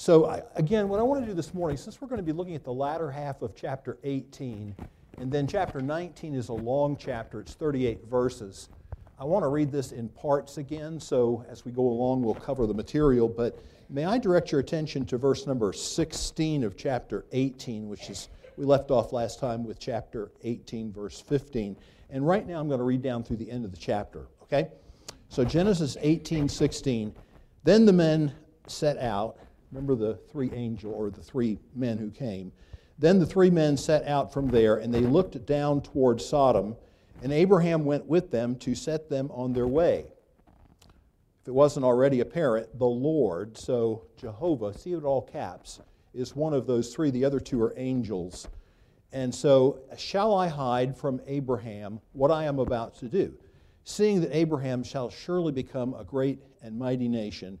So again, what I want to do this morning, since we're going to be looking at the latter half of chapter 18, and then chapter 19 is a long chapter, it's 38 verses. I want to read this in parts again, so as we go along we'll cover the material, but may I direct your attention to verse number 16 of chapter 18, which is, we left off last time with chapter 18, verse 15. And right now I'm going to read down through the end of the chapter, okay? So Genesis 18:16. Then the men set out, remember the three men who came. Then the three men set out from there, and they looked down toward Sodom, and Abraham went with them to set them on their way. If it wasn't already apparent, the Lord, so Jehovah, see it all caps, is one of those three. The other two are angels. And so, shall I hide from Abraham what I am about to do? Seeing that Abraham shall surely become a great and mighty nation,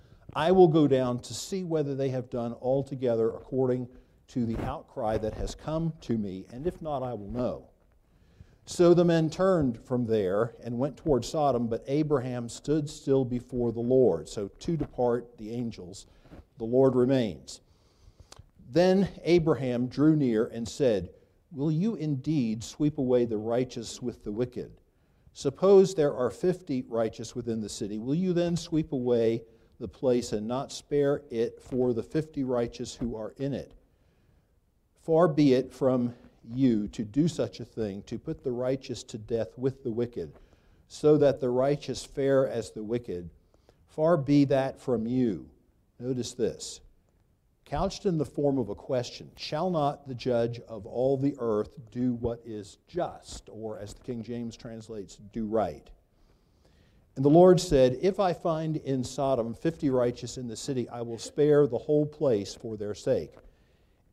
I will go down to see whether they have done altogether according to the outcry that has come to me, and if not, I will know. So the men turned from there and went toward Sodom, but Abraham stood still before the Lord. So two depart, the angels, the Lord remains. Then Abraham drew near and said, will you indeed sweep away the righteous with the wicked? Suppose there are 50 righteous within the city. Will you then sweep away the place and not spare it for the 50 righteous who are in it? Far be it from you to do such a thing, to put the righteous to death with the wicked, so that the righteous fare as the wicked. Far be that from you. Notice this, couched in the form of a question, shall not the judge of all the earth do what is just, or as the King James translates, do right? And the Lord said, if I find in Sodom 50 righteous in the city, I will spare the whole place for their sake.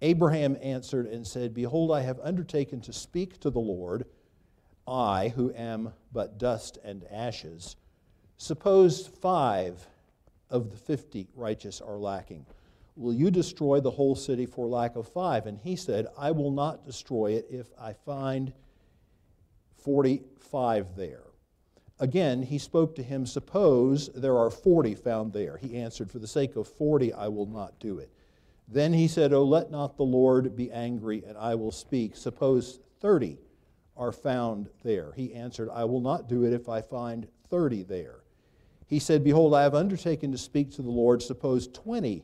Abraham answered and said, behold, I have undertaken to speak to the Lord, I who am but dust and ashes. Suppose 5 of the 50 righteous are lacking. Will you destroy the whole city for lack of 5? And he said, I will not destroy it if I find 45 there. Again, he spoke to him, suppose there are 40 found there. He answered, for the sake of 40, I will not do it. Then he said, oh, let not the Lord be angry, and I will speak. Suppose 30 are found there. He answered, I will not do it if I find 30 there. He said, behold, I have undertaken to speak to the Lord. Suppose 20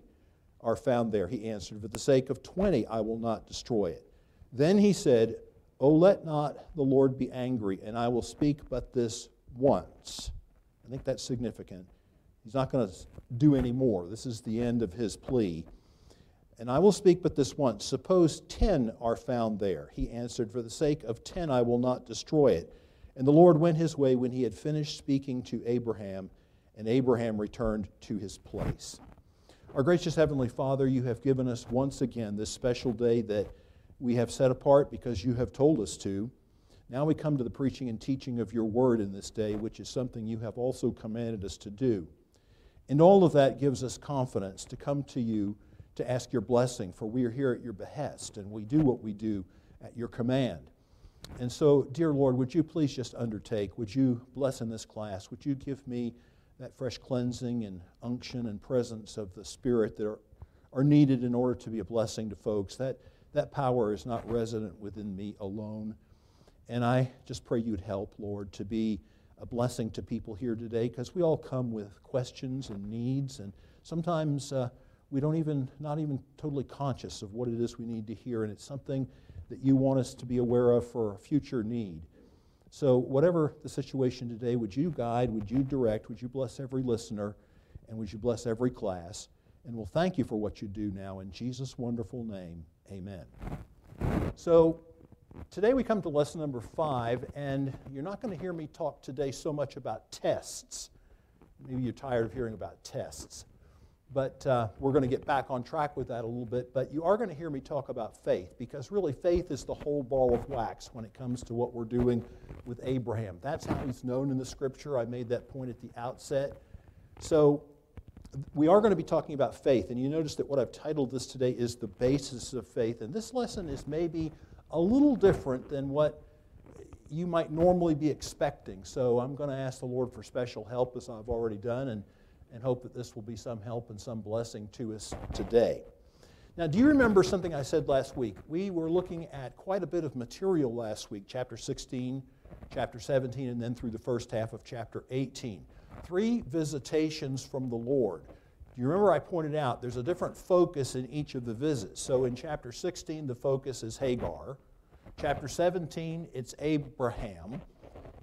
are found there. He answered, for the sake of 20, I will not destroy it. Then he said, oh, let not the Lord be angry, and I will speak but this once. I think that's significant. He's not going to do any more. This is the end of his plea. And I will speak but this once. Suppose 10 are found there. He answered, for the sake of 10 I will not destroy it. And the Lord went his way when he had finished speaking to Abraham, and Abraham returned to his place. Our gracious Heavenly Father, you have given us once again this special day that we have set apart because you have told us to. Now we come to the preaching and teaching of your word in this day, which is something you have also commanded us to do. And all of that gives us confidence to come to you to ask your blessing, for we are here at your behest, and we do what we do at your command. And so, dear Lord, would you please just undertake, would you bless in this class, would you give me that fresh cleansing and unction and presence of the Spirit that are needed in order to be a blessing to folks. That power is not resident within me alone. And I just pray you'd help, Lord, to be a blessing to people here today, because we all come with questions and needs, and sometimes we don't even, not even totally conscious of what it is we need to hear, and it's something that you want us to be aware of for a future need. So whatever the situation today, would you guide, would you direct, would you bless every listener, and would you bless every class? And we'll thank you for what you do now in Jesus' wonderful name, amen. So today we come to lesson number 5, and you're not going to hear me talk today so much about tests. Maybe you're tired of hearing about tests. But we're going to get back on track with that a little bit. But you are going to hear me talk about faith, because really faith is the whole ball of wax when it comes to what we're doing with Abraham. That's how he's known in the Scripture. I made that point at the outset. So we are going to be talking about faith. And you notice that what I've titled this today is The Basis of Faith. And this lesson is maybe a little different than what you might normally be expecting. So I'm going to ask the Lord for special help, as I've already done, and hope that this will be some help and some blessing to us today. Now, do you remember something I said last week? We were looking at quite a bit of material last week, chapter 16, chapter 17, and then through the first half of chapter 18. 3 visitations from the Lord. You remember I pointed out there's a different focus in each of the visits. So in chapter 16, the focus is Hagar. Chapter 17, it's Abraham.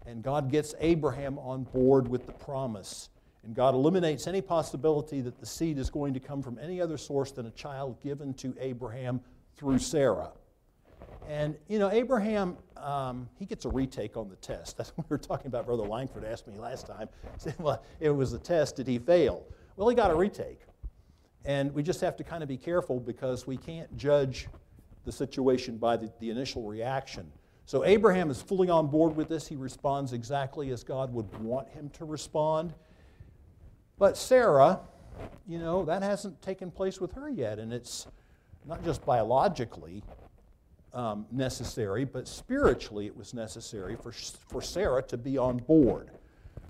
And God gets Abraham on board with the promise. And God eliminates any possibility that the seed is going to come from any other source than a child given to Abraham through Sarah. And, you know, Abraham, he gets a retake on the test. That's what we were talking about. Brother Langford asked me last time. He said, well, it was a test. Did he fail? Well, he got a retake. And we just have to kind of be careful, because we can't judge the situation by the initial reaction. So Abraham is fully on board with this. He responds exactly as God would want him to respond. But Sarah, you know, that hasn't taken place with her yet, and it's not just biologically necessary, but spiritually it was necessary for Sarah to be on board.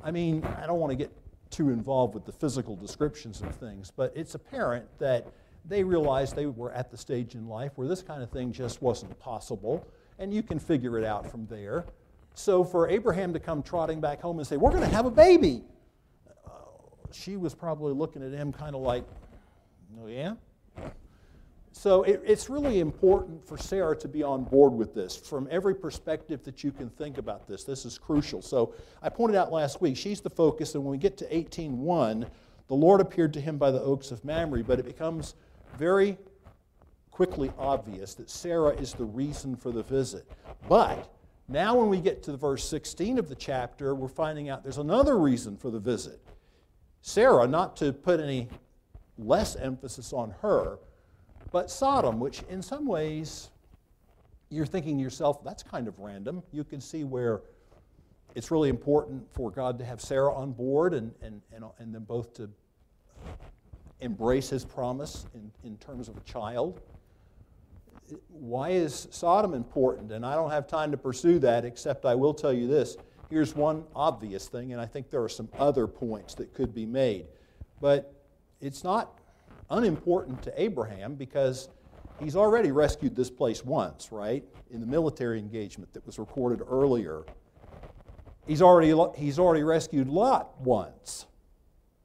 I mean, I don't want to get too involved with the physical descriptions of things, but it's apparent that they realized they were at the stage in life where this kind of thing just wasn't possible, and you can figure it out from there. So for Abraham to come trotting back home and say, we're going to have a baby, she was probably looking at him kind of like, oh yeah? So it's really important for Sarah to be on board with this from every perspective that you can think about this. This is crucial. So I pointed out last week, she's the focus, and when we get to 18:1, the Lord appeared to him by the oaks of Mamre, but it becomes very quickly obvious that Sarah is the reason for the visit. But now when we get to verse 16 of the chapter, we're finding out there's another reason for the visit. Sarah, not to put any less emphasis on her, but Sodom, which in some ways you're thinking to yourself, that's kind of random. You can see where it's really important for God to have Sarah on board and them both to embrace his promise in terms of a child. Why is Sodom important? And I don't have time to pursue that, except I will tell you this. Here's one obvious thing, and I think there are some other points that could be made. But it's not unimportant to Abraham, because he's already rescued this place once, right? In the military engagement that was recorded earlier. He's already rescued Lot once,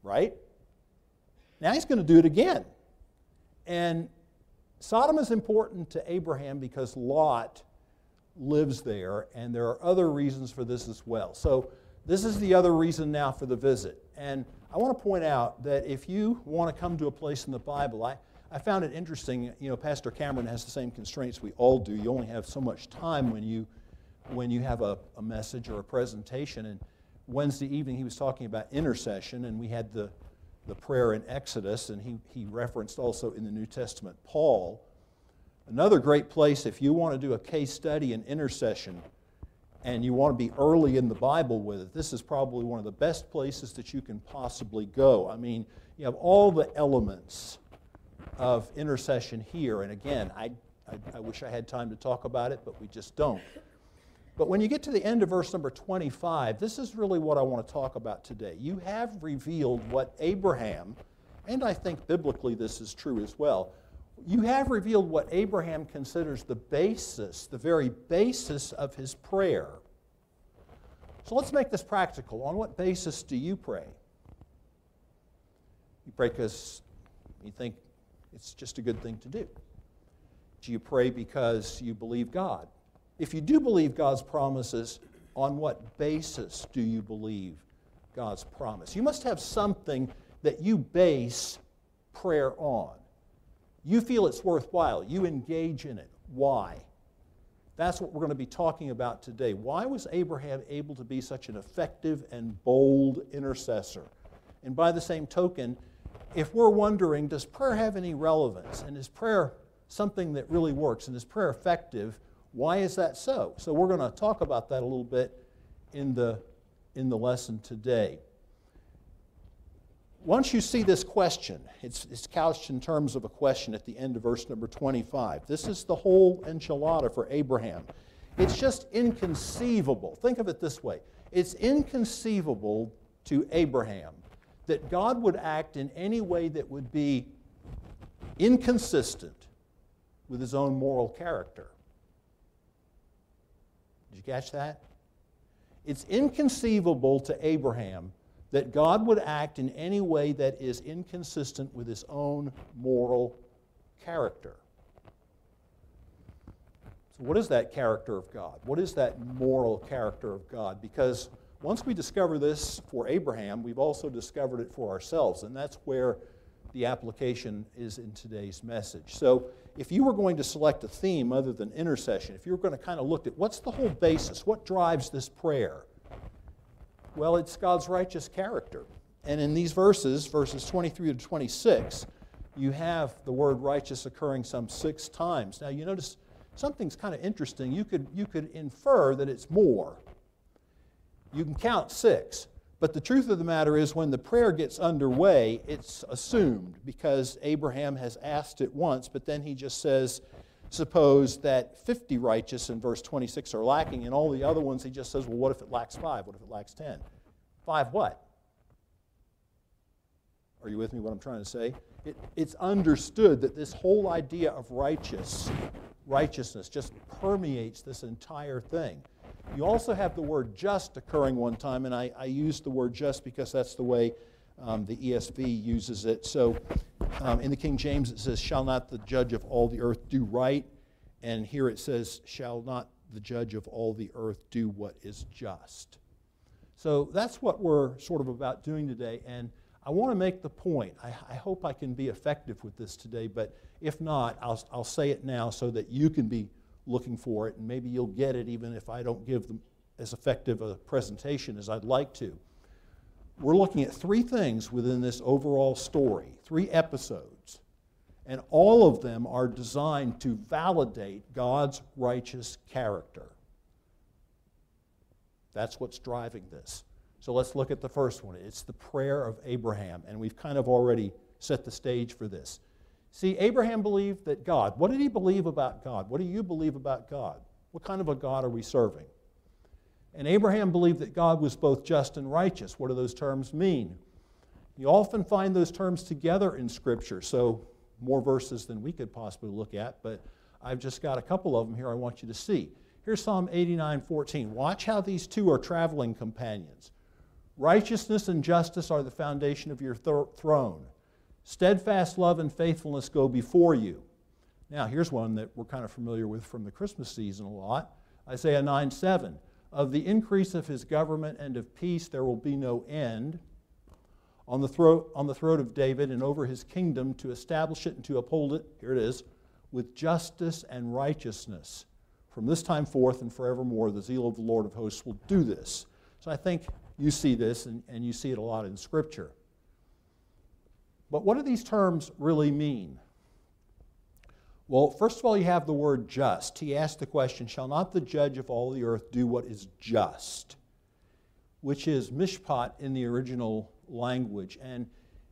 right? Now he's going to do it again. And Sodom is important to Abraham because Lot lives there, and there are other reasons for this as well. So this is the other reason now for the visit. And I want to point out that if you want to come to a place in the Bible, I found it interesting, you know, Pastor Cameron has the same constraints we all do. You only have so much time when you have a message or a presentation. And Wednesday evening he was talking about intercession, and we had the prayer in Exodus, and he referenced also in the New Testament Paul. Another great place, if you want to do a case study in intercession and you want to be early in the Bible with it, this is probably one of the best places that you can possibly go. I mean, you have all the elements of intercession here. And again, I wish I had time to talk about it, but we just don't. But when you get to the end of verse number 25, this is really what I want to talk about today. You have revealed what Abraham, and I think biblically this is true as well, you have revealed what Abraham considers the basis, the very basis of his prayer. So let's make this practical. On what basis do you pray? You pray because you think it's just a good thing to do. Do you pray because you believe God? If you do believe God's promises, on what basis do you believe God's promise? You must have something that you base prayer on. You feel it's worthwhile. You engage in it. Why? That's what we're going to be talking about today. Why was Abraham able to be such an effective and bold intercessor? And by the same token, if we're wondering, does prayer have any relevance? And is prayer something that really works? And is prayer effective? Why is that so? So we're going to talk about that a little bit in the lesson today. Once you see this question, it's couched in terms of a question at the end of verse number 25. This is the whole enchilada for Abraham. It's just inconceivable. Think of it this way. It's inconceivable to Abraham that God would act in any way that would be inconsistent with his own moral character. Did you catch that? It's inconceivable to Abraham that God would act in any way that is inconsistent with his own moral character. So what is that character of God? What is that moral character of God? Because once we discover this for Abraham, we've also discovered it for ourselves, and that's where the application is in today's message. So if you were going to select a theme other than intercession, if you were going to kind of look at what's the whole basis, what drives this prayer? Well, it's God's righteous character. And in these verses, verses 23 to 26, you have the word righteous occurring some 6 times. Now you notice something's kind of interesting. You could infer that it's more. You can count 6. But the truth of the matter is when the prayer gets underway, it's assumed because Abraham has asked it once, but then he just says, suppose that 50 righteous in verse 26 are lacking, and all the other ones he just says, well, what if it lacks 5? What if it lacks 10? 5 what? Are you with me what I'm trying to say? It's understood that this whole idea of righteousness just permeates this entire thing. You also have the word just occurring one time, and I use the word just because that's the way the ESV uses it. So in the King James it says, shall not the judge of all the earth do right? And here it says, shall not the judge of all the earth do what is just? So that's what we're sort of about doing today, and I want to make the point. I hope I can be effective with this today, but if not, I'll say it now so that you can be looking for it, and maybe you'll get it even if I don't give them as effective a presentation as I'd like to. We're looking at 3 things within this overall story, 3 episodes, and all of them are designed to validate God's righteous character. That's what's driving this. So let's look at the first one. It's the prayer of Abraham, and we've kind of already set the stage for this. See, Abraham believed that God. What did he believe about God? What do you believe about God? What kind of a God are we serving? And Abraham believed that God was both just and righteous. What do those terms mean? You often find those terms together in Scripture, so more verses than we could possibly look at, but I've just got a couple of them here I want you to see. Here's Psalm 89:14. Watch how these two are traveling companions. Righteousness and justice are the foundation of your throne. Steadfast love and faithfulness go before you. Now here's one that we're kind of familiar with from the Christmas season a lot. Isaiah 9:7. Of the increase of his government and of peace there will be no end. On the throat of David and over his kingdom to establish it and to uphold it, here it is, with justice and righteousness. From this time forth and forevermore the zeal of the Lord of hosts will do this. So I think you see this and you see it a lot in Scripture. But what do these terms really mean? Well, first of all, you have the word just. He asked the question, shall not the judge of all the earth do what is just? Which is mishpat in the original language. And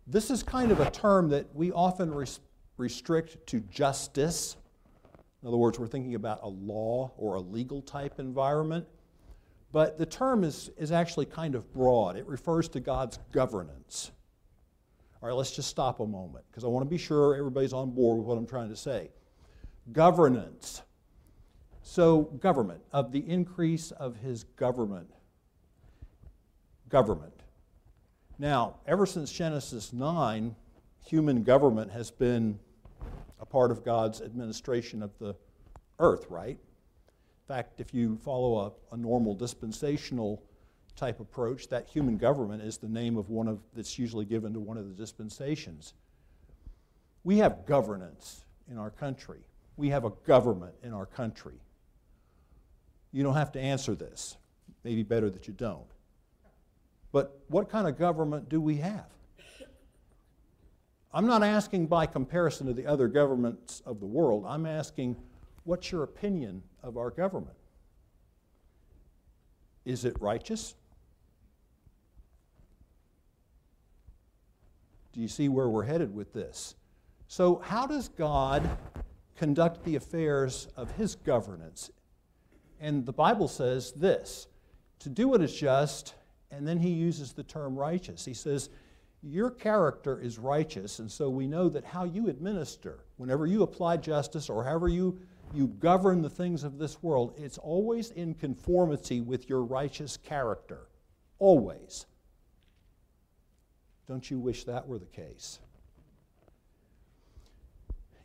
this is kind of a term that we often restrict to justice. In other words, we're thinking about a law or a legal type environment. But the term is actually kind of broad. It refers to God's governance. All right, let's just stop a moment because I want to be sure everybody's on board with what I'm trying to say. Governance. So government, of the increase of his government. Government. Now, ever since Genesis 9, human government has been a part of God's administration of the earth, right? In fact, if you follow a normal dispensational type approach, that human government is the name of one of that's usually given to one of the dispensations. We have governance in our country. We have a government in our country. You don't have to answer this. Maybe better that you don't. But what kind of government do we have? I'm not asking by comparison to the other governments of the world. I'm asking, what's your opinion of our government? Is it righteous? Do you see where we're headed with this? So how does God conduct the affairs of his governance? And the Bible says this, to do what is just, and then he uses the term righteous. He says, your character is righteous, and so we know that how you administer, whenever you apply justice or however you govern the things of this world, it's always in conformity with your righteous character, always. Don't you wish that were the case?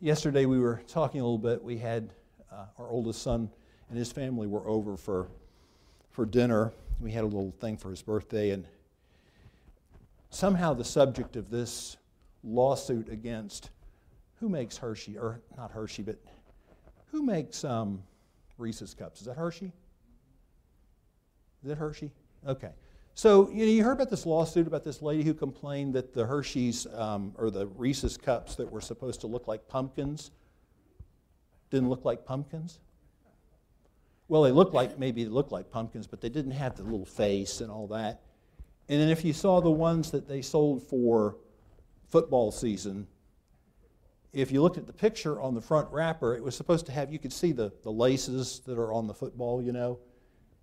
Yesterday we were talking a little bit. We had our oldest son and his family were over for dinner. We had a little thing for his birthday, and somehow the subject of this lawsuit against who makes Hershey, or not Hershey, but who makes Reese's cups? Is that Hershey? Is that Hershey? Okay. So, you know, you heard about this lawsuit about this lady who complained that the Hershey's or the Reese's cups that were supposed to look like pumpkins didn't look like pumpkins. Well, they looked like, maybe they looked like pumpkins, but they didn't have the little face and all that. And then if you saw the ones that they sold for football season, if you looked at the picture on the front wrapper, it was supposed to have, you could see the laces that are on the football, you know.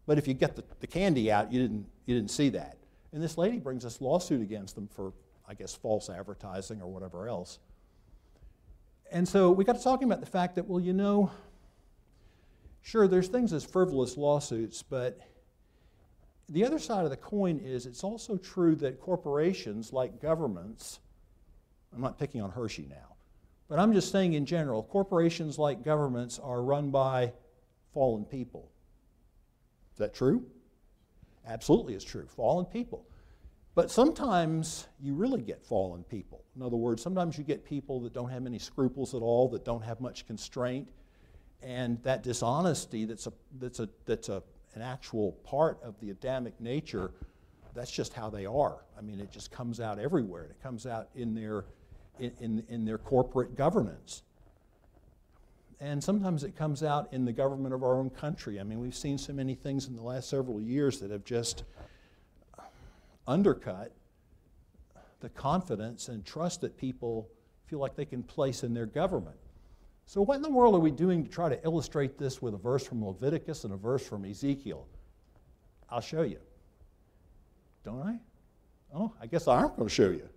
But if you get the candy out, you didn't see that. And this lady brings this lawsuit against them for, I guess, false advertising or whatever else. And so we got to talking about the fact that, well, you know, sure, there's things as frivolous lawsuits, but the other side of the coin is it's also true that corporations, like governments, I'm not picking on Hershey now, but I'm just saying in general, corporations like governments are run by fallen people. Is that true? Absolutely is true, fallen people. But sometimes you really get fallen people. In other words, sometimes you get people that don't have any scruples at all, that don't have much constraint, and that dishonesty that's an actual part of the Adamic nature, that's just how they are. I mean, it just comes out everywhere. It comes out in their corporate governance. And sometimes it comes out in the government of our own country. I mean, we've seen so many things in the last several years that have just undercut the confidence and trust that people feel like they can place in their government. So what in the world are we doing to try to illustrate this with a verse from Leviticus and a verse from Ezekiel? I'll show you. Don't I? Oh, I guess I am going to show you.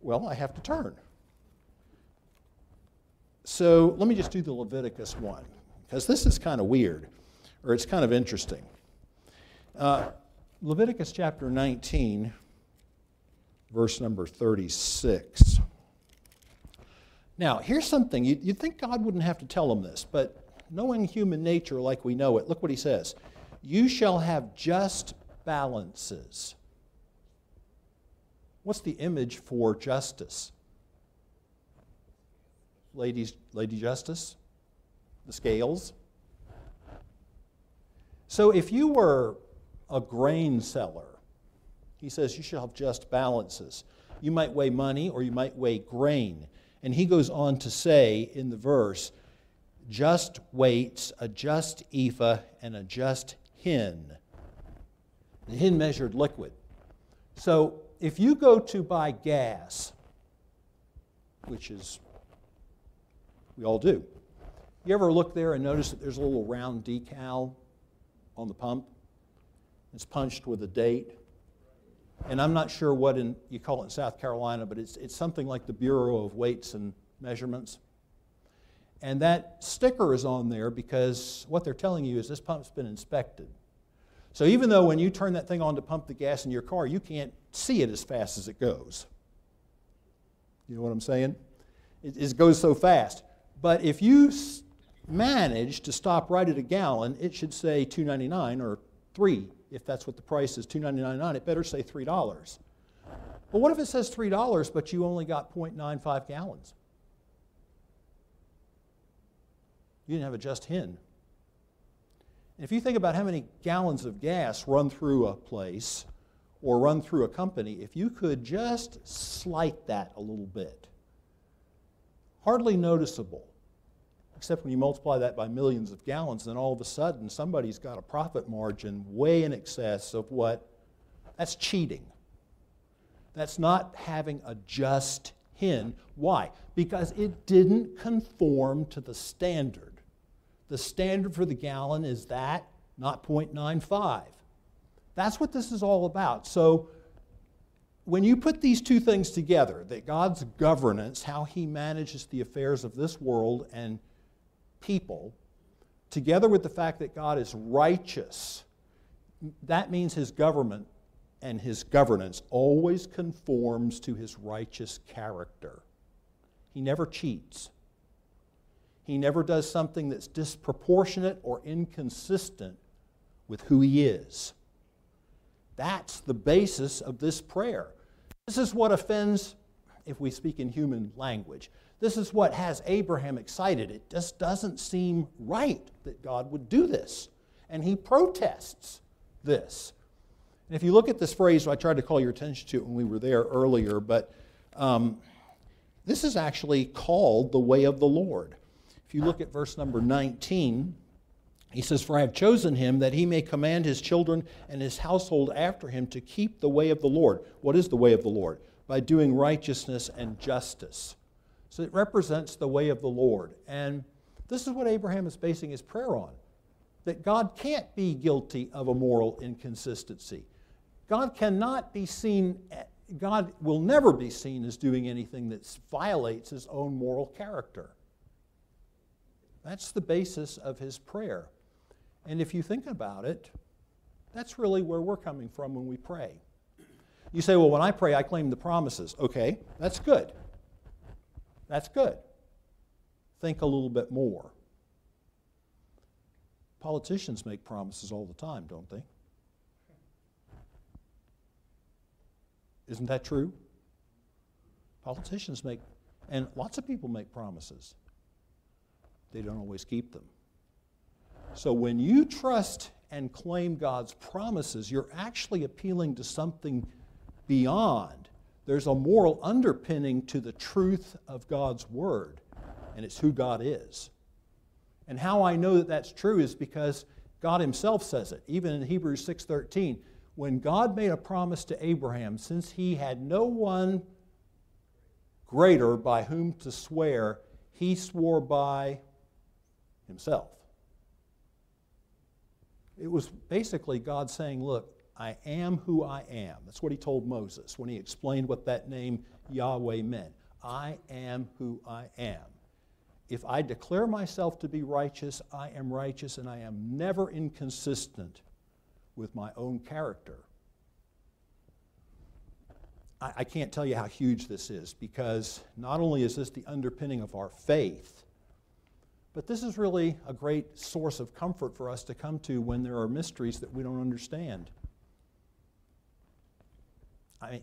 Well, I have to turn. So let me just do the Leviticus one, because this is kind of weird, or it's kind of interesting. Leviticus chapter 19, verse number 36. Now, here's something. You'd think God wouldn't have to tell them this, but knowing human nature like we know it, look what he says. You shall have just balances. What's the image for justice? Lady Justice, the scales. So if you were a grain seller, he says you shall have just balances. You might weigh money or you might weigh grain. And he goes on to say in the verse, just weights, a just ephah, and a just hin. The hin measured liquid. So if you go to buy gas, which is, we all do. You ever look there and notice that there's a little round decal on the pump? It's punched with a date. And I'm not sure what you call it in South Carolina, but it's something like the Bureau of Weights and Measurements. And that sticker is on there because what they're telling you is this pump's been inspected. So even though when you turn that thing on to pump the gas in your car, you can't see it as fast as it goes. You know what I'm saying? It goes so fast. But if you manage to stop right at a gallon, it should say $2.99 or $3. If that's what the price is, $2.99, it better say $3. But what if it says $3, but you only got 0.95 gallons? You didn't have a just hin. If you think about how many gallons of gas run through a place or run through a company, if you could just slight that a little bit. Hardly noticeable, except when you multiply that by millions of gallons, then all of a sudden somebody's got a profit margin way in excess of what, that's cheating. That's not having a just hin. Why? Because it didn't conform to the standard. The standard for the gallon is that, not 0.95. That's what this is all about. So when you put these two things together, that God's governance, how he manages the affairs of this world and people, together with the fact that God is righteous, that means his government and his governance always conforms to his righteous character. He never cheats. He never does something that's disproportionate or inconsistent with who he is. That's the basis of this prayer. This is what offends, if we speak in human language, this is what has Abraham excited. It just doesn't seem right that God would do this. And he protests this. And if you look at this phrase, I tried to call your attention to it when we were there earlier, but this is actually called the way of the Lord. If you look at verse number 19, he says, "For I have chosen him that he may command his children and his household after him to keep the way of the Lord." What is the way of the Lord? By doing righteousness and justice. So it represents the way of the Lord. And this is what Abraham is basing his prayer on, that God can't be guilty of a moral inconsistency. God cannot be seen, God will never be seen as doing anything that violates his own moral character. That's the basis of his prayer. And if you think about it, that's really where we're coming from when we pray. You say, well, when I pray, I claim the promises. Okay, that's good. That's good. Think a little bit more. Politicians make promises all the time, don't they? Isn't that true? Politicians make, and lots of people make promises. They don't always keep them. So when you trust and claim God's promises, you're actually appealing to something beyond. There's a moral underpinning to the truth of God's word, and it's who God is. And how I know that that's true is because God himself says it. Even in Hebrews 6:13, when God made a promise to Abraham, since he had no one greater by whom to swear, he swore by himself. It was basically God saying, look, I am who I am. That's what he told Moses when he explained what that name Yahweh meant. I am who I am. If I declare myself to be righteous, I am righteous, and I am never inconsistent with my own character. I can't tell you how huge this is, because not only is this the underpinning of our faith, but this is really a great source of comfort for us to come to when there are mysteries that we don't understand. I mean,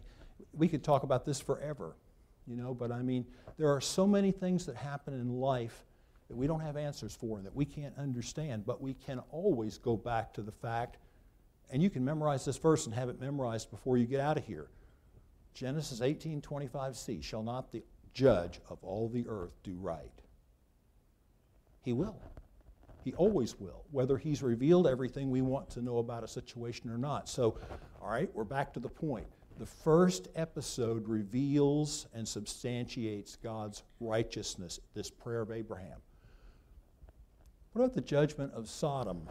we could talk about this forever, you know, but I mean, there are so many things that happen in life that we don't have answers for and that we can't understand, but we can always go back to the fact, and you can memorize this verse and have it memorized before you get out of here. Genesis 18:25c, shall not the judge of all the earth do right? He will. He always will, whether he's revealed everything we want to know about a situation or not. So, all right, we're back to the point. The first episode reveals and substantiates God's righteousness, this prayer of Abraham. What about the judgment of Sodom?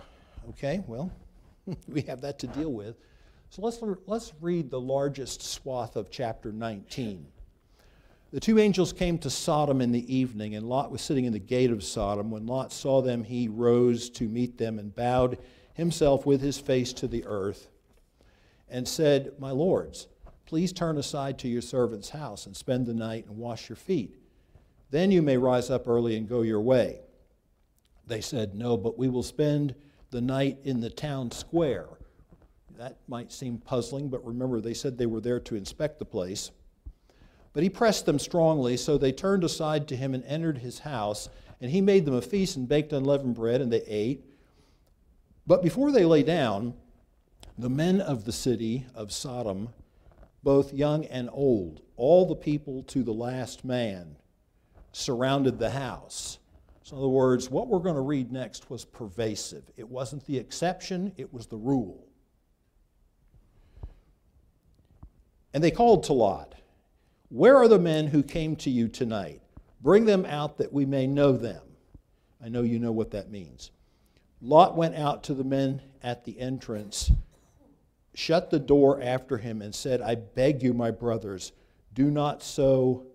Okay, well, we have that to deal with. So let's read the largest swath of chapter 19. The two angels came to Sodom in the evening, and Lot was sitting in the gate of Sodom. When Lot saw them, he rose to meet them and bowed himself with his face to the earth and said, "My lords, please turn aside to your servant's house and spend the night and wash your feet. Then you may rise up early and go your way." They said, "No, but we will spend the night in the town square." That might seem puzzling, but remember, they said they were there to inspect the place. But he pressed them strongly, so they turned aside to him and entered his house. And he made them a feast and baked unleavened bread, and they ate. But before they lay down, The men of the city of Sodom, both young and old, all the people to the last man, surrounded the house. So in other words, what we're going to read next was pervasive. It wasn't the exception, it was the rule. And they called to Lot, "Where are the men who came to you tonight? Bring them out that we may know them." I know you know what that means. Lot went out to the men at the entrance, shut the door after him, and said, "I beg you, my brothers, do not so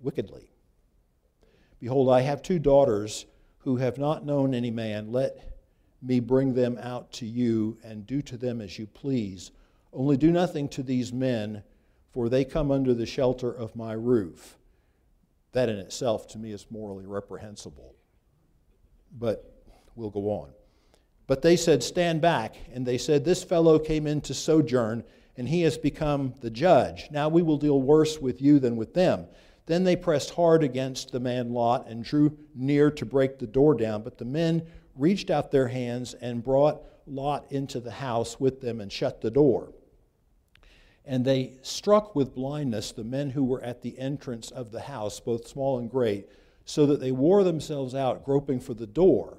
wickedly. Behold, I have two daughters who have not known any man. Let me bring them out to you and do to them as you please. Only do nothing to these men, for they come under the shelter of my roof." That in itself, to me, is morally reprehensible. But we'll go on. But they said, "Stand back." And they said, "This fellow came in to sojourn, and he has become the judge. Now we will deal worse with you than with them." Then they pressed hard against the man Lot and drew near to break the door down. But the men reached out their hands and brought Lot into the house with them and shut the door. And they struck with blindness the men who were at the entrance of the house, both small and great, so that they wore themselves out, groping for the door.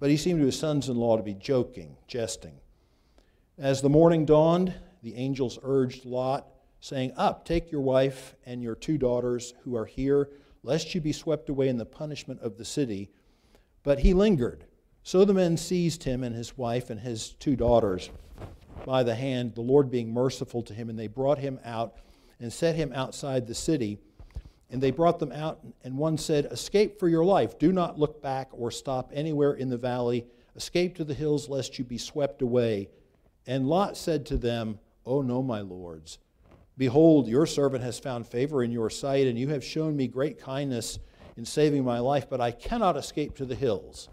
But he seemed to his sons-in-law to be joking, jesting. As the morning dawned, the angels urged Lot, saying, "Up, take your wife and your two daughters who are here, lest you be swept away in the punishment of the city." But he lingered. So the men seized him and his wife and his two daughters by the hand, the Lord being merciful to him, and they brought him out and set him outside the city. And they brought them out, and one said, "Escape for your life. Do not look back or stop anywhere in the valley. Escape to the hills, lest you be swept away." And Lot said to them, "Oh no, my lords. Behold, your servant has found favor in your sight, and you have shown me great kindness in saving my life, but I cannot escape to the hills,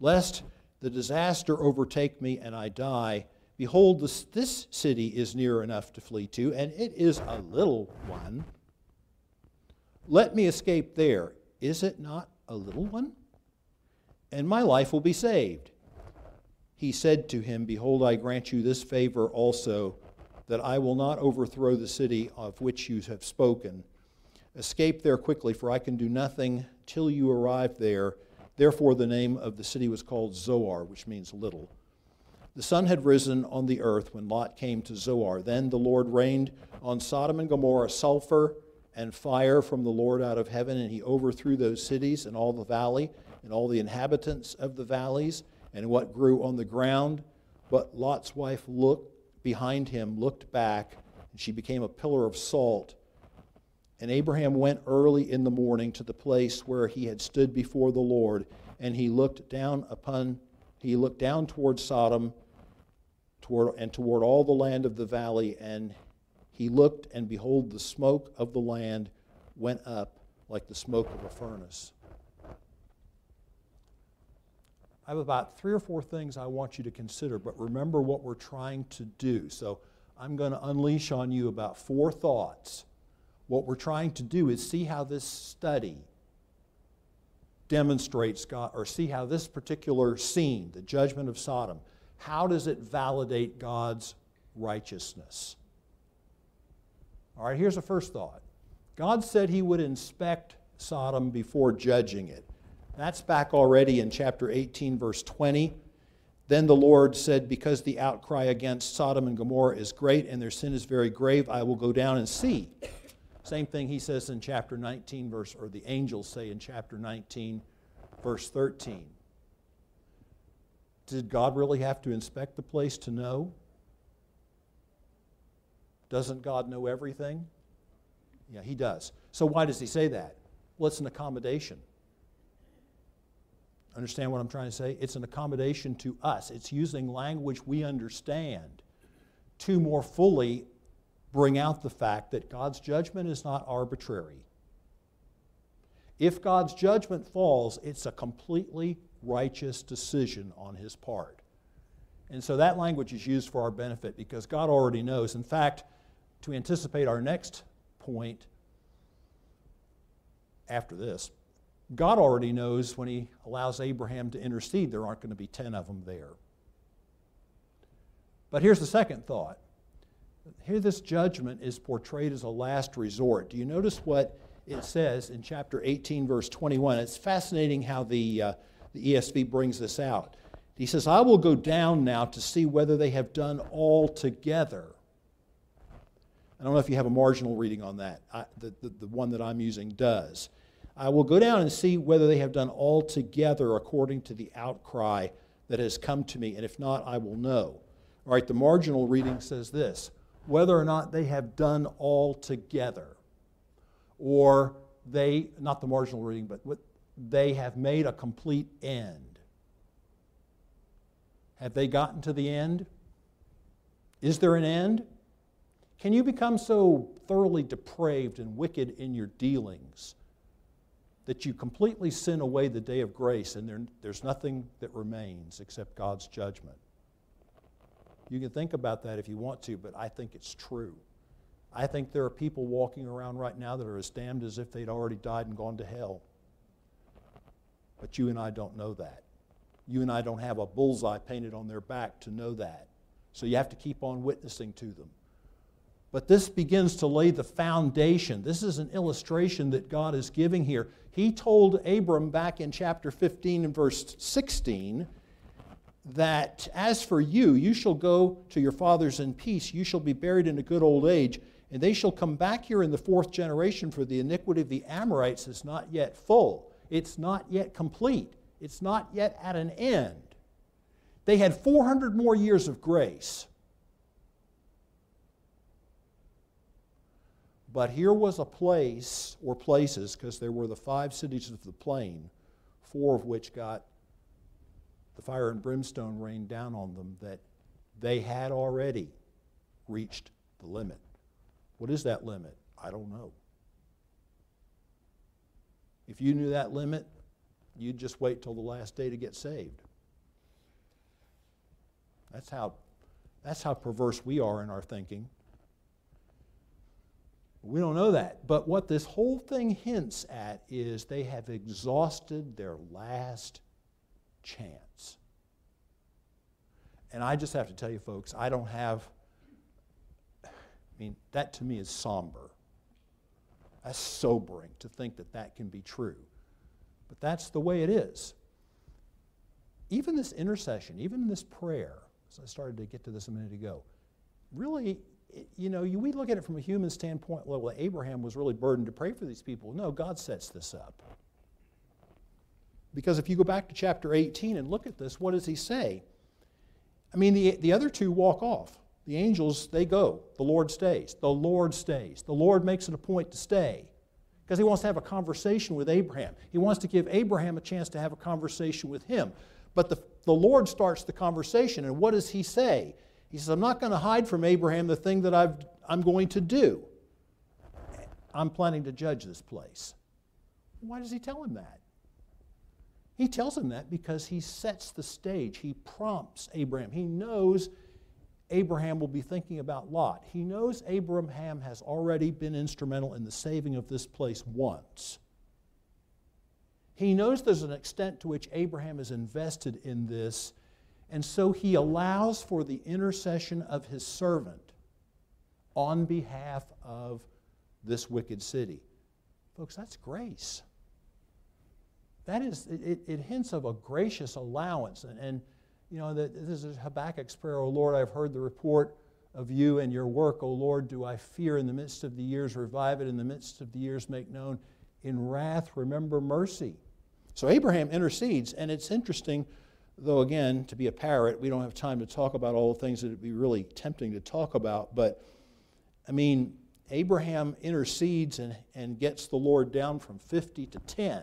lest the disaster overtake me and I die. Behold, this city is near enough to flee to, and it is a little one. Let me escape there. Is it not a little one? And my life will be saved." He said to him, "Behold, I grant you this favor also, that I will not overthrow the city of which you have spoken. Escape there quickly, for I can do nothing till you arrive there." Therefore the name of the city was called Zoar, which means little. The sun had risen on the earth when Lot came to Zoar. Then the Lord rained on Sodom and Gomorrah sulfur and fire from the Lord out of heaven, and he overthrew those cities and all the valley and all the inhabitants of the valleys and what grew on the ground. But Lot's wife looked behind him, looked back, and she became a pillar of salt. And Abraham went early in the morning to the place where he had stood before the Lord, and he looked down toward Sodom toward all the land of the valley, and he looked, and behold, the smoke of the land went up like the smoke of a furnace. I have about three or four things I want you to consider, but remember what we're trying to do. So I'm going to unleash on you about four thoughts. What we're trying to do is see how this study demonstrates God, or see how this particular scene, the judgment of Sodom, how does it validate God's righteousness? All right, here's the first thought. God said he would inspect Sodom before judging it. That's back already in chapter 18, verse 20. Then the Lord said, "Because the outcry against Sodom and Gomorrah is great and their sin is very grave, I will go down and see." Same thing he says in chapter 19, or the angels say in chapter 19, verse 13. Did God really have to inspect the place to know? Doesn't God know everything? Yeah, he does. So why does he say that? Well, it's an accommodation. Understand what I'm trying to say? It's an accommodation to us. It's using language we understand to more fully bring out the fact that God's judgment is not arbitrary. If God's judgment falls, it's a completely righteous decision on his part. And so that language is used for our benefit because God already knows. In fact, to anticipate our next point after this, God already knows when he allows Abraham to intercede, there aren't going to be 10 of them there. But here's the second thought. Here this judgment is portrayed as a last resort. Do you notice what it says in chapter 18, verse 21? It's fascinating how the ESV brings this out. He says, I will go down now to see whether they have done all together. I don't know if you have a marginal reading on that. The one that I'm using does. I will go down and see whether they have done all together according to the outcry that has come to me, and if not, I will know. All right, the marginal reading says this, whether or not they have done all together, or they, not the marginal reading, but what, they have made a complete end. Have they gotten to the end? Is there an end? Can you become so thoroughly depraved and wicked in your dealings that you completely sin away the day of grace and there's nothing that remains except God's judgment? You can think about that if you want to, but I think it's true. I think there are people walking around right now that are as damned as if they'd already died and gone to hell. But you and I don't know that. You and I don't have a bullseye painted on their back to know that. So you have to keep on witnessing to them. But this begins to lay the foundation. This is an illustration that God is giving here. He told Abram back in chapter 15 and verse 16 that as for you, you shall go to your fathers in peace. You shall be buried in a good old age, and they shall come back here in the fourth generation, for the iniquity of the Amorites is not yet full. It's not yet complete. It's not yet at an end. They had 400 more years of grace. But here was a place, or places, because there were the five cities of the plain, four of which got the fire and brimstone rained down on them, that they had already reached the limit. What is that limit? I don't know. If you knew that limit, you'd just wait till the last day to get saved. That's how perverse we are in our thinking. We don't know that. But what this whole thing hints at is they have exhausted their last chance. And I just have to tell you, folks, that to me is somber. That's sobering to think that that can be true. But that's the way it is. Even this intercession, even this prayer, as I started to get to this a minute ago, really, we look at it from a human standpoint, well, Abraham was really burdened to pray for these people. No, God sets this up. Because if you go back to chapter 18 and look at this, what does he say? The other two walk off. The angels, they go. The Lord stays. The Lord stays. The Lord makes it a point to stay because he wants to have a conversation with Abraham. He wants to give Abraham a chance to have a conversation with him. But the Lord starts the conversation, and what does he say? He says, I'm not going to hide from Abraham the thing that I'm going to do. I'm planning to judge this place. Why does he tell him that? He tells him that because he sets the stage. He prompts Abraham. He knows Abraham will be thinking about Lot. He knows Abraham has already been instrumental in the saving of this place once. He knows there's an extent to which Abraham is invested in this, and so he allows for the intercession of his servant on behalf of this wicked city. Folks, that's grace. That is, it hints of a gracious allowance. This is Habakkuk's prayer, O Lord, I've heard the report of you and your work. O Lord, do I fear in the midst of the years, revive it in the midst of the years, make known. In wrath, remember mercy. So Abraham intercedes, and it's interesting, though again, to be a parrot, we don't have time to talk about all the things that would be really tempting to talk about, but Abraham intercedes and gets the Lord down from 50 to 10.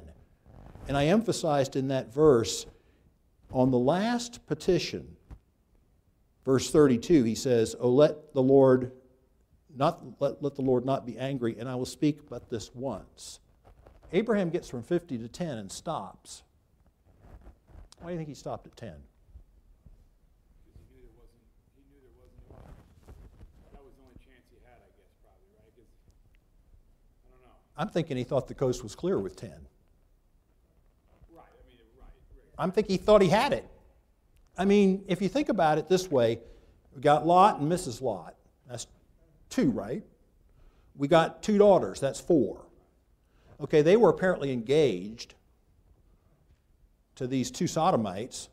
And I emphasized in that verse, on the last petition, verse 32, he says, Oh, let the Lord let the Lord not be angry, and I will speak but this once. Abraham gets from 50 to 10 and stops. Why do you think he stopped at 10? I'm thinking he thought the coast was clear with 10. I'm thinking he thought he had it. I mean, if you think about it this way, we got Lot and Mrs. Lot. That's 2, right? We got 2 daughters. That's 4. Okay, they were apparently engaged to these 2 Sodomites.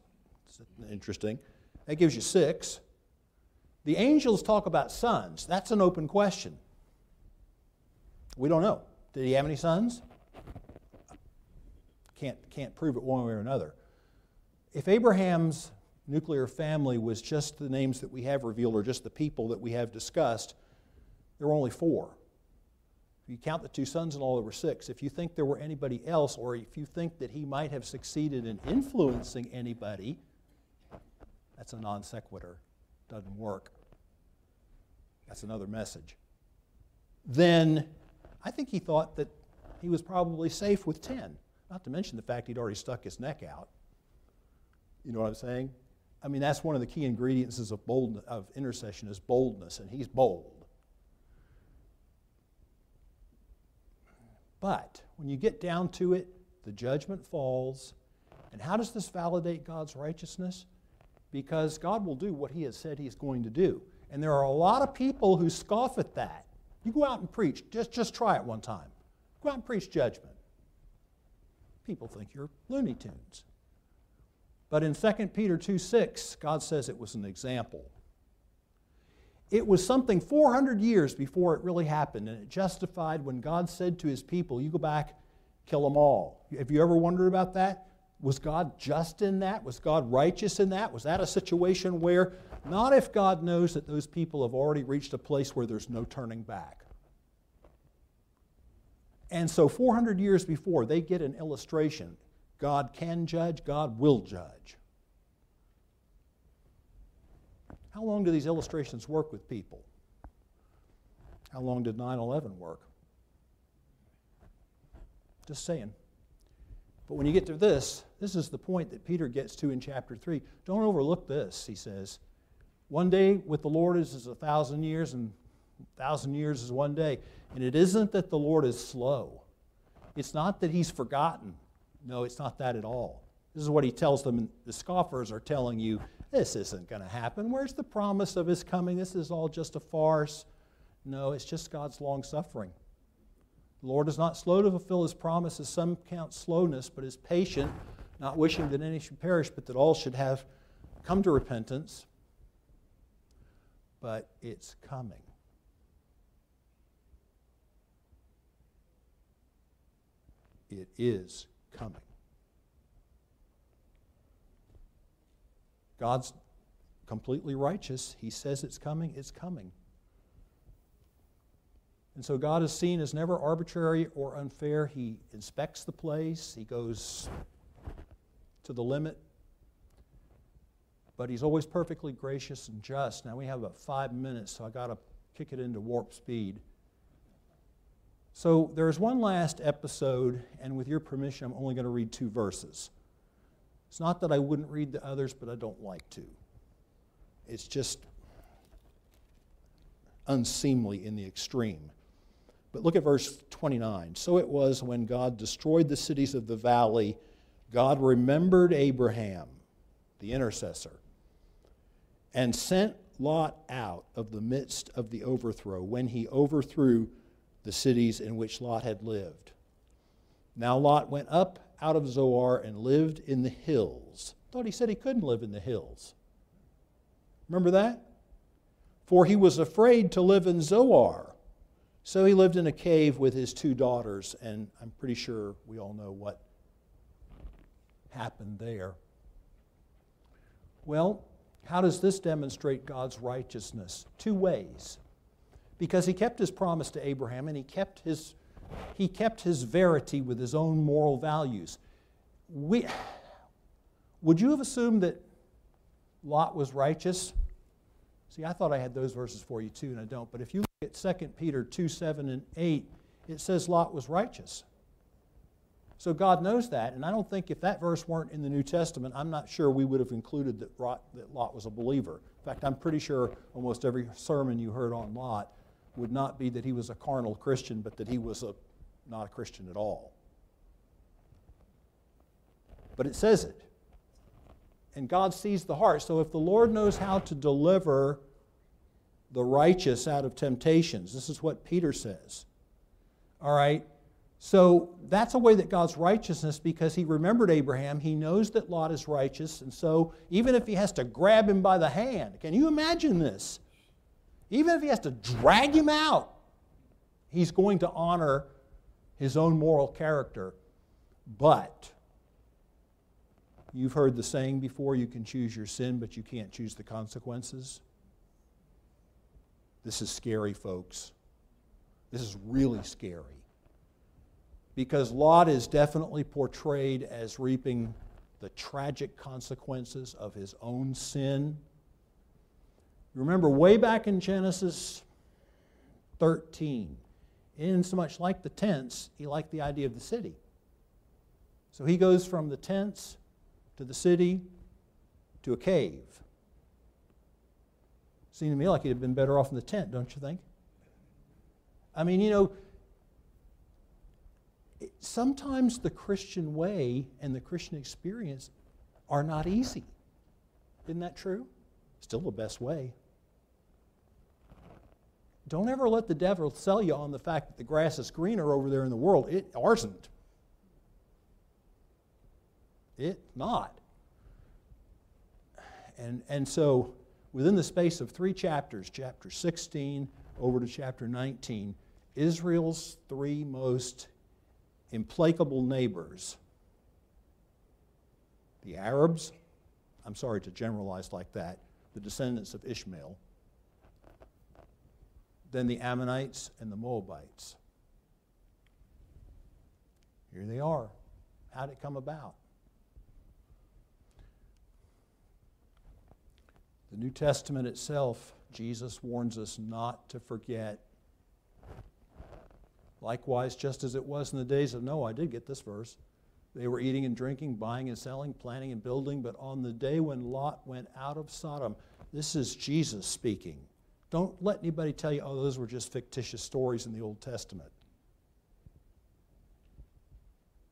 It's interesting. That gives you 6. The angels talk about sons. That's an open question. We don't know. Did he have any sons? Can't prove it one way or another. If Abraham's nuclear family was just the names that we have revealed or just the people that we have discussed, there were only 4. If you count the 2 sons and all, there were 6. If you think there were anybody else, or if you think that he might have succeeded in influencing anybody, that's a non sequitur. Doesn't work. That's another message. Then I think he thought that he was probably safe with 10, not to mention the fact he'd already stuck his neck out. You know what I'm saying? I mean, that's one of the key ingredients of intercession is boldness, and he's bold. But when you get down to it, the judgment falls. And how does this validate God's righteousness? Because God will do what he has said he's going to do. And there are a lot of people who scoff at that. You go out and preach. Just try it one time. Go out and preach judgment. People think you're Looney Tunes. But in 2 Peter 2:6, God says it was an example. It was something 400 years before it really happened, and it justified when God said to his people, you go back, kill them all. Have you ever wondered about that? Was God just in that? Was God righteous in that? Was that a situation where, not if God knows that those people have already reached a place where there's no turning back. And so 400 years before, they get an illustration. God can judge, God will judge. How long do these illustrations work with people? How long did 9/11 work? Just saying. But when you get to this, this is the point that Peter gets to in chapter 3. Don't overlook this, he says. One day with the Lord is 1,000 years, and 1,000 years is one day. And it isn't that the Lord is slow. It's not that he's forgotten. No, it's not that at all. This is what he tells them, and the scoffers are telling you, this isn't going to happen. Where's the promise of his coming? This is all just a farce. No, it's just God's long suffering. The Lord is not slow to fulfill his promises. Some count slowness, but is patient, not wishing that any should perish, but that all should have come to repentance. But it's coming. It is coming. God's completely righteous. He says it's coming. It's coming. And so God is seen as never arbitrary or unfair. He inspects the place. He goes to the limit. But he's always perfectly gracious and just. Now we have about 5 minutes, so I've got to kick it into warp speed. So there's one last episode, and with your permission, I'm only going to read 2 verses. It's not that I wouldn't read the others, but I don't like to. It's just unseemly in the extreme. But look at verse 29. So it was when God destroyed the cities of the valley, God remembered Abraham, the intercessor, and sent Lot out of the midst of the overthrow when he overthrew the cities in which Lot had lived. Now Lot went up out of Zoar and lived in the hills. I thought he said he couldn't live in the hills. Remember that? For he was afraid to live in Zoar. So he lived in a cave with his 2 daughters, and I'm pretty sure we all know what happened there. Well, how does this demonstrate God's righteousness? 2 ways. Because he kept his promise to Abraham, and he kept his verity with his own moral values. Would you have assumed that Lot was righteous? See, I thought I had those verses for you too, and I don't. But if you at 2 Peter 2, 7, and 8, it says Lot was righteous. So God knows that, and I don't think if that verse weren't in the New Testament, I'm not sure we would have included that Lot was a believer. In fact, I'm pretty sure almost every sermon you heard on Lot would not be that he was a carnal Christian, but that he was not a Christian at all. But it says it. And God sees the heart. So if the Lord knows how to deliver the righteous out of temptations, this is what Peter says. All right? So that's a way that God's righteousness, because he remembered Abraham, he knows that Lot is righteous, and so even if he has to grab him by the hand, can you imagine this? Even if he has to drag him out, he's going to honor his own moral character. But you've heard the saying before, you can choose your sin, but you can't choose the consequences. This is scary, folks. This is really scary. Because Lot is definitely portrayed as reaping the tragic consequences of his own sin. Remember, way back in Genesis 13, insomuch like the tents, he liked the idea of the city. So he goes from the tents to the city to a cave. Seemed to me like he'd have been better off in the tent, don't you think? I mean, you know, sometimes the Christian way and the Christian experience are not easy. Isn't that true? Still the best way. Don't ever let the devil sell you on the fact that the grass is greener over there in the world. It isn't. It's not. And so within the space of three chapters, chapter 16 over to chapter 19, Israel's three most implacable neighbors, the Arabs, I'm sorry to generalize like that, the descendants of Ishmael, then the Ammonites and the Moabites. Here they are. How did it come about? The New Testament itself, Jesus warns us not to forget. Likewise, just as it was in the days of Noah, I did get this verse, they were eating and drinking, buying and selling, planting and building, but on the day when Lot went out of Sodom, this is Jesus speaking. Don't let anybody tell you, oh, those were just fictitious stories in the Old Testament.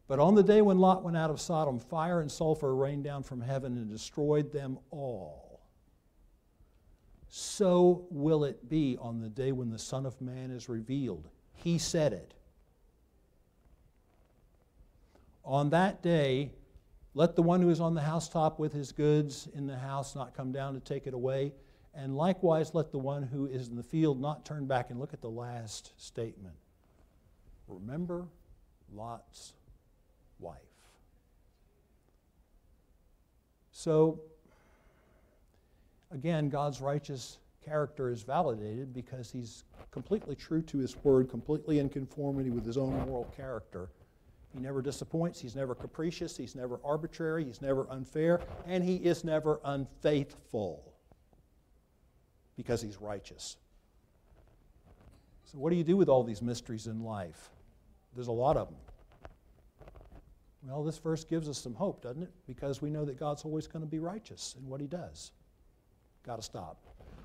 But on the day when Lot went out of Sodom, fire and sulfur rained down from heaven and destroyed them all. So will it be on the day when the Son of Man is revealed. He said it. On that day, let the one who is on the housetop with his goods in the house not come down to take it away, and likewise let the one who is in the field not turn back. And look at the last statement. Remember Lot's wife. So, again, God's righteous character is validated because he's completely true to his word, completely in conformity with his own moral character. He never disappoints, he's never capricious, he's never arbitrary, he's never unfair, and he is never unfaithful because he's righteous. So what do you do with all these mysteries in life? There's a lot of them. Well, this verse gives us some hope, doesn't it? Because we know that God's always going to be righteous in what he does. Got to stop.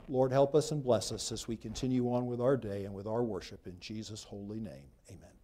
Lord, help us and bless us as we continue on with our day and with our worship. In Jesus' holy name, amen.